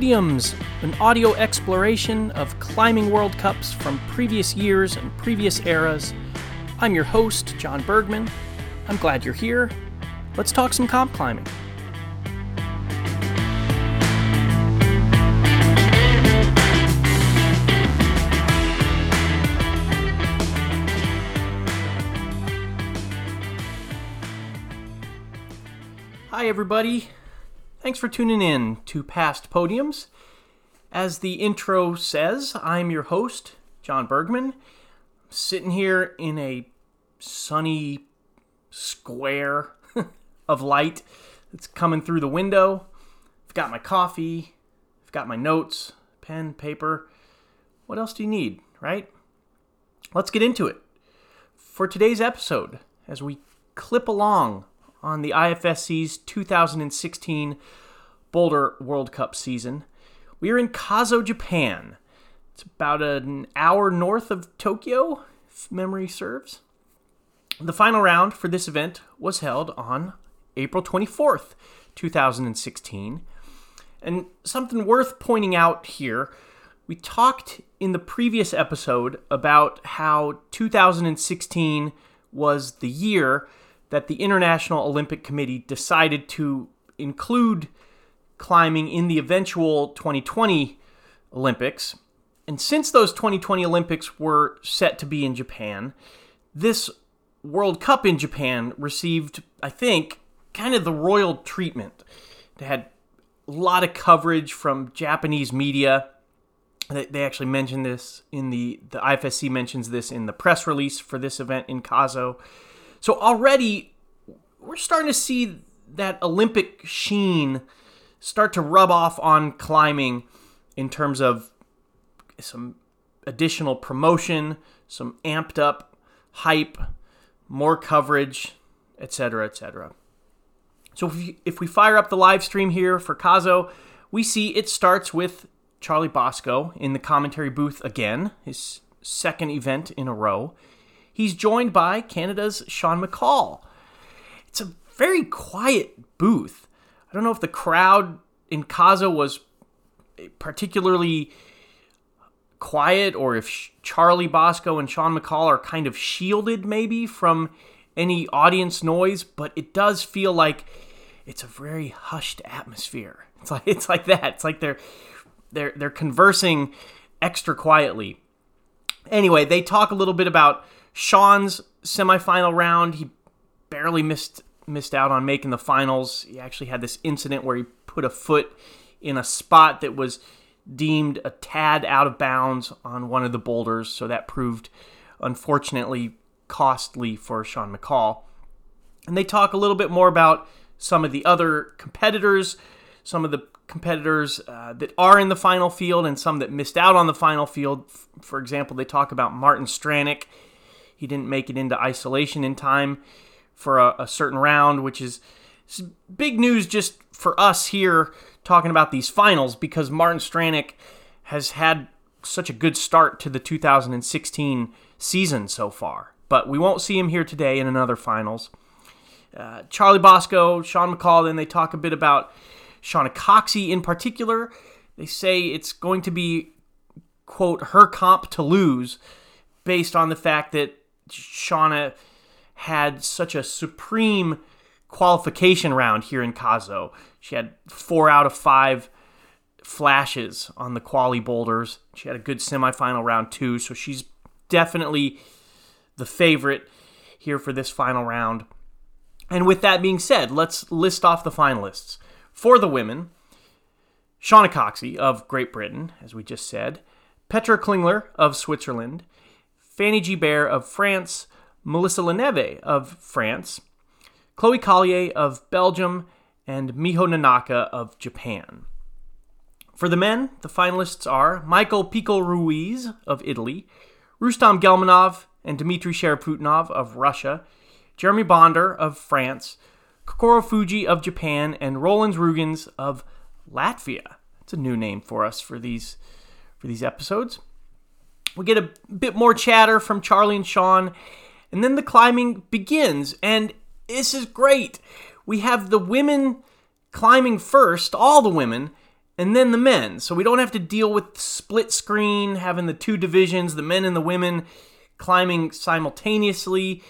Podiums, an audio exploration of climbing World Cups from previous years and previous eras. I'm your host, John Bergman. I'm glad you're here. Let's talk some comp climbing. Hi everybody, thanks for tuning in to Past Podiums. As the intro says, I'm your host, John Bergman. I'm sitting here in a sunny square of light that's coming through the window. I've got my coffee, I've got my notes, pen, paper. What else do you need, right? Let's get into it. For today's episode, as we clip along on the IFSC's 2016 Boulder World Cup season. We are in Kazo, Japan. It's about an hour north of Tokyo, if memory serves. The final round for this event was held on April 24th, 2016. And something worth pointing out here, we talked in the previous episode about how 2016 was the year that the International Olympic Committee decided to include climbing in the eventual 2020 Olympics. And since those 2020 Olympics were set to be in Japan, this World Cup in Japan received, I think, kind of the royal treatment. They had a lot of coverage from Japanese media. They actually mentioned this in the IFSC mentions this in the press release for this event in Kazo. So already, we're starting to see that Olympic sheen start to rub off on climbing in terms of some additional promotion, some amped up hype, more coverage, etc., etc. So if we fire up the live stream here for Kazo, we see it starts with Charlie Bosco in the commentary booth again, his second event in a row. He's joined by Canada's Sean McCall. It's a very quiet booth. I don't know if the crowd in Kazo was particularly quiet or if Charlie Bosco and Sean McCall are kind of shielded maybe from any audience noise, but it does feel like it's a very hushed atmosphere. It's like that. It's like they're conversing extra quietly. Anyway, they talk a little bit about Sean's semifinal round. He barely missed out on making the finals. He actually had this incident where he put a foot in a spot that was deemed a tad out of bounds on one of the boulders, so that proved, unfortunately, costly for Sean McCall. And they talk a little bit more about some of the other competitors, some of the competitors that are in the final field and some that missed out on the final field. For example, they talk about Martin Stranek. He didn't make it into isolation in time for a certain round, which is big news just for us here talking about these finals because Martin Stranek has had such a good start to the 2016 season so far. But we won't see him here today in another finals. Charlie Bosco, Sean McCall, then they talk a bit about Shauna Coxsey in particular. They say it's going to be, quote, her comp to lose based on the fact that Shauna had such a supreme qualification round here in Kazo. She had 4 out of 5 flashes on the quali boulders. She had a good semifinal round too, so she's definitely the favorite here for this final round. And with that being said, let's list off the finalists. For the women, Shauna Coxsey of Great Britain, as we just said, Petra Klingler of Switzerland, Fanny Gibert of France, Melissa Leneve of France, Chloe Caulier of Belgium, and Miho Nonaka of Japan. For the men, the finalists are Michael Piccolruaz of Italy, Rustam Gelmanov and Dmitry Sherputinov of Russia, Jeremy Bonder of France, Kokoro Fujii of Japan, and Roland Rugens of Latvia. It's a new name for us for these episodes. We get a bit more chatter from Charlie and Sean, and then the climbing begins, and this is great. We have the women climbing first, all the women, and then the men. So we don't have to deal with split screen, having the two divisions, the men and the women climbing simultaneously.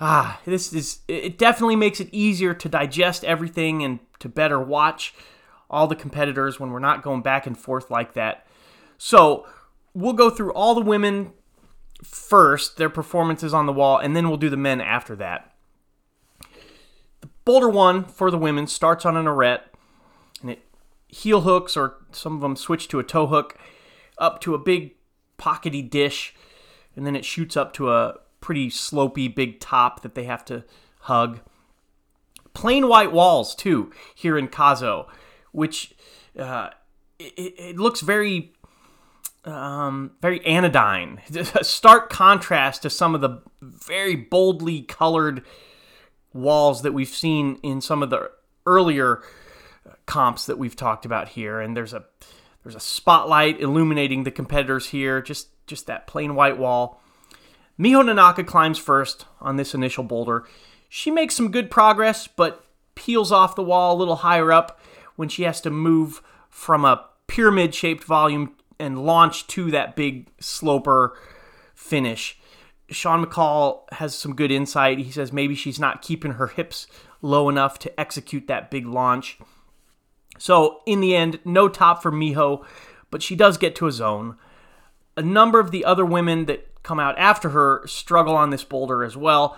It definitely makes it easier to digest everything and to better watch all the competitors when we're not going back and forth like that. So we'll go through all the women first, their performances on the wall, and then we'll do the men after that. The boulder one for the women starts on an arete, and it heel hooks, or some of them switch to a toe hook, up to a big pockety dish, and then it shoots up to a pretty slopey big top that they have to hug. Plain white walls, too, here in Kazo, which it looks very... very anodyne. A stark contrast to some of the very boldly colored walls that we've seen in some of the earlier comps that we've talked about here. And there's a spotlight illuminating the competitors here. Just that plain white wall. Miho Nonaka climbs first on this initial boulder. She makes some good progress, but peels off the wall a little higher up when she has to move from a pyramid-shaped volume and launch to that big sloper finish. Sean McCall has some good insight. He says maybe she's not keeping her hips low enough to execute that big launch. So in the end, no top for Miho, but she does get to a zone. A number of the other women that come out after her struggle on this boulder as well.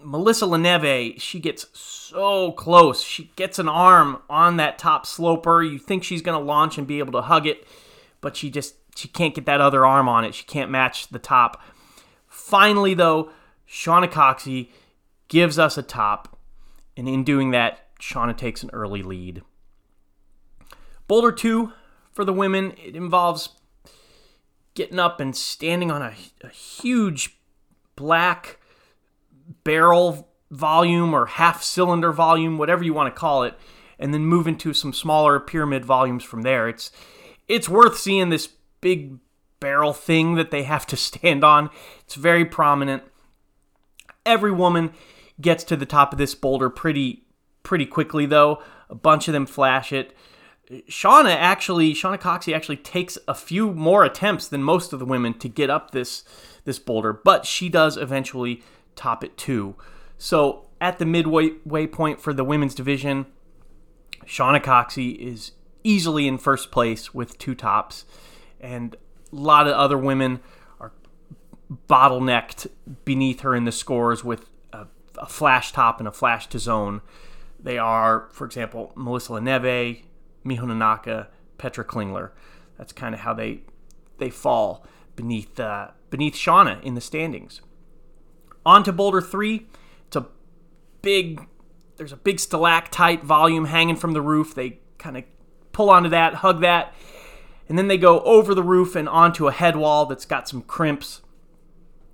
Melissa Leneve, she gets so close. She gets an arm on that top sloper. You think she's going to launch and be able to hug it, but she can't get that other arm on it. She can't match the top. Finally, though, Shauna Coxsey gives us a top, and in doing that, Shauna takes an early lead. Boulder 2 for the women, it involves getting up and standing on a huge black barrel volume or half-cylinder volume, whatever you want to call it, and then move into some smaller pyramid volumes from there. It's worth seeing this big barrel thing that they have to stand on. It's very prominent. Every woman gets to the top of this boulder pretty quickly, though. A bunch of them flash it. Shauna Coxsey actually takes a few more attempts than most of the women to get up this boulder, but she does eventually top it too. So at the midway point for the women's division, Shauna Coxsey is easily in first place with two tops, and a lot of other women are bottlenecked beneath her in the scores with a flash top and a flash to zone. They are, for example, Melissa Leneve, Miho Nonaka, Petra Klingler. That's kind of how they fall beneath Shauna in the standings. On to Boulder 3. There's a big stalactite volume hanging from the roof. They kind of pull onto that, hug that, and then they go over the roof and onto a head wall that's got some crimps.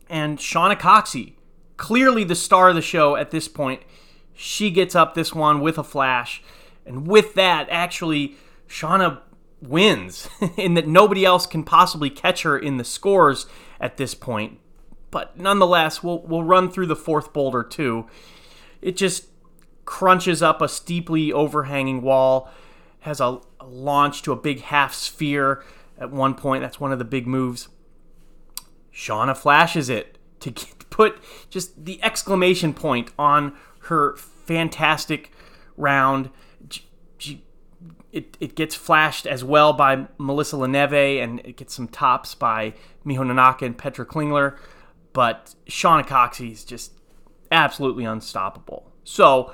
And Shauna Coxsey, clearly the star of the show at this point, she gets up this one with a flash, and with that, actually, Shauna wins in that nobody else can possibly catch her in the scores at this point. But nonetheless, we'll run through the fourth boulder too. It just crunches up a steeply overhanging wall, has a launch to a big half sphere at one point. That's one of the big moves. Shauna flashes it to put just the exclamation point on her fantastic round. It gets flashed as well by Melissa Leneve, and it gets some tops by Miho Nonaka and Petra Klingler. But Shauna Coxsey is just absolutely unstoppable. So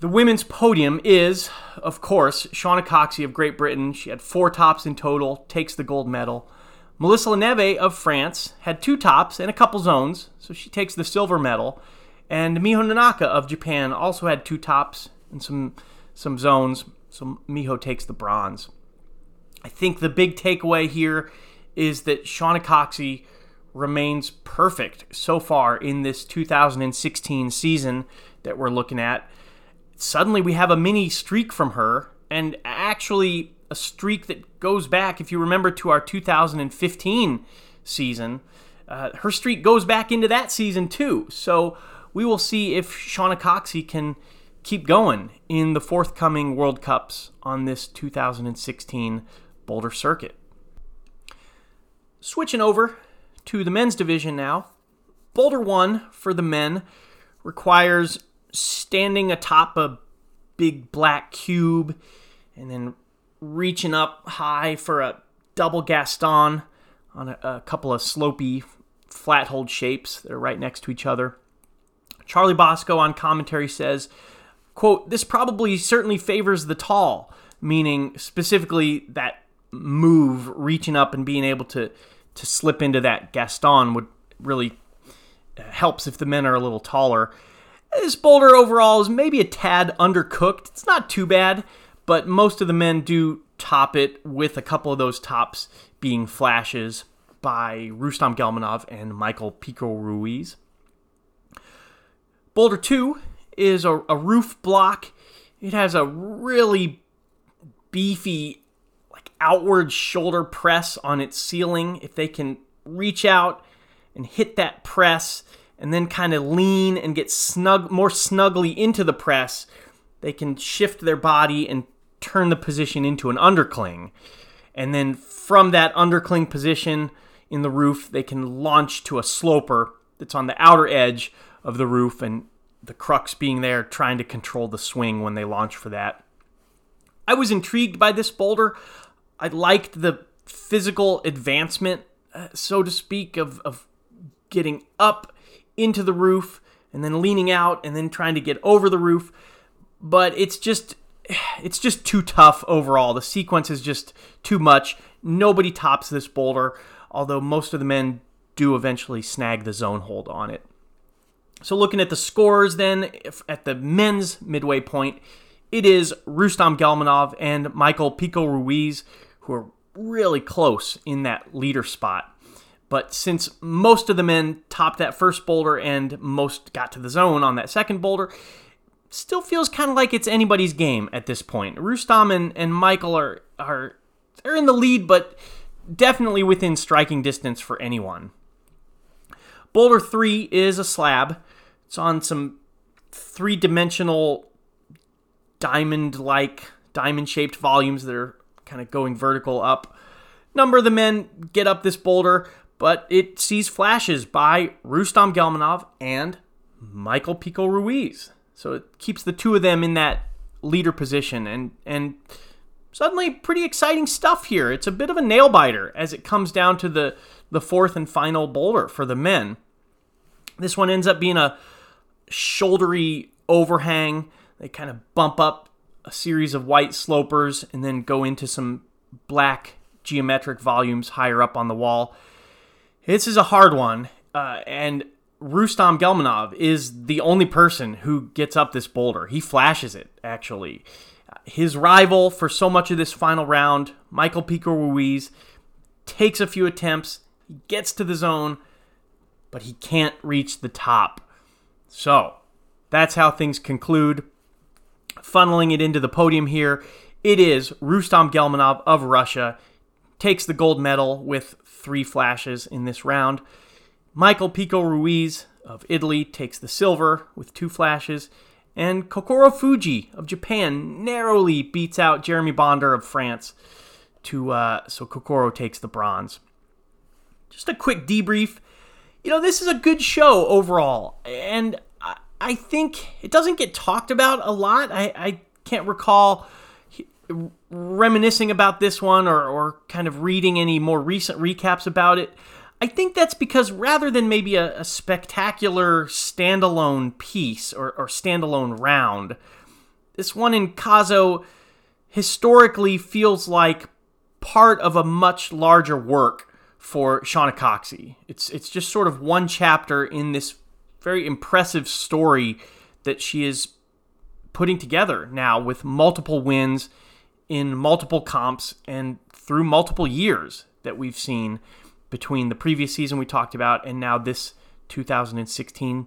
the women's podium is, of course, Shauna Coxsey of Great Britain. She had 4 tops in total, takes the gold medal. Melissa Leneve of France had 2 tops and a couple zones, so she takes the silver medal. And Miho Nonaka of Japan also had 2 tops and some zones, so Miho takes the bronze. I think the big takeaway here is that Shauna Coxsey remains perfect so far in this 2016 season that we're looking at. Suddenly we have a mini streak from her, and actually a streak that goes back, if you remember, to our 2015 season. Her streak goes back into that season too. So we will see if Shauna Coxsey can keep going in the forthcoming World Cups on this 2016 Boulder circuit. Switching over to the men's division now. Boulder 1 for the men requires standing atop a big black cube and then reaching up high for a double Gaston on a couple of slopey flat hold shapes that are right next to each other. Charlie Bosco on commentary says, quote, "This probably certainly favors the tall," meaning specifically that move, reaching up and being able to slip into that Gaston would really helps if the men are a little taller. This boulder overall is maybe a tad undercooked. It's not too bad, but most of the men do top it, with a couple of those tops being flashes by Rustam Gelmanov and Michael Piccolruaz. Boulder 2 is a roof block. It has a really beefy outward shoulder press on its ceiling. If they can reach out and hit that press and then kind of lean and get more snugly into the press, they can shift their body and turn the position into an undercling. And then from that undercling position in the roof, they can launch to a sloper that's on the outer edge of the roof, and the crux being there trying to control the swing when they launch for that. I was intrigued by this boulder. I liked the physical advancement, so to speak, of getting up into the roof and then leaning out and then trying to get over the roof. But it's just too tough overall. The sequence is just too much. Nobody tops this boulder, although most of the men do eventually snag the zone hold on it. So looking at the scores then, at the men's midway point, it is Rustam Gelmanov and Michael Piccolruaz who are really close in that leader spot. But since most of the men topped that first boulder and most got to the zone on that second boulder, still feels kind of like it's anybody's game at this point. Rustam and Michael are in the lead, but definitely within striking distance for anyone. Boulder 3 is a slab. It's on some three-dimensional diamond-shaped volumes that are kind of going vertical up. Number of the men get up this boulder, but it sees flashes by Rustam Gelmanov and Michael Piccolruaz. So it keeps the two of them in that leader position, and suddenly pretty exciting stuff here. It's a bit of a nail-biter as it comes down to the fourth and final boulder for the men. This one ends up being a shouldery overhang. They kind of bump up a series of white slopers and then go into some black geometric volumes higher up on the wall. This is a hard one, and Rustam Gelmanov is the only person who gets up this boulder. He flashes it, actually. His rival for so much of this final round, Michael Piccolruaz, takes a few attempts, he gets to the zone, but he can't reach the top. So that's how things conclude. Funneling it into the podium here, it is Rustam Gelmanov of Russia, takes the gold medal with three flashes in this round. Michael Piccolruaz of Italy takes the silver with two flashes. And Kokoro Fujii of Japan narrowly beats out Jeremy Bonder of France. So Kokoro takes the bronze. Just a quick debrief. This is a good show overall. And I think it doesn't get talked about a lot. I can't recall reminiscing about this one or kind of reading any more recent recaps about it. I think that's because rather than maybe a spectacular standalone piece or standalone round, this one in Kazo historically feels like part of a much larger work for Shauna Coxsey. It's just sort of one chapter in this very impressive story that she is putting together now with multiple wins in multiple comps and through multiple years that we've seen between the previous season we talked about and now this 2016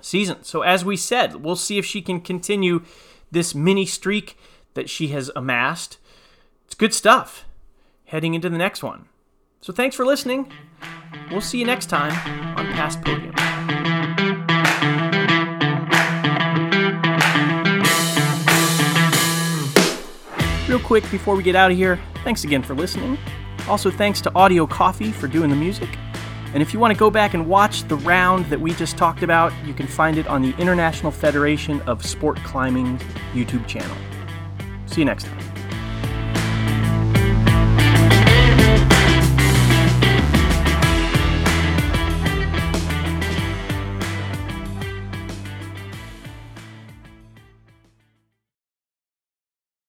season. So as we said, we'll see if she can continue this mini streak that she has amassed. It's good stuff heading into the next one. So thanks for listening. We'll see you next time on Past Podiums. Real quick before we get out of here, thanks again for listening. Also, thanks to Audio Coffee for doing the music. And if you want to go back and watch the round that we just talked about, you can find it on the International Federation of Sport Climbing's YouTube channel. See you next time.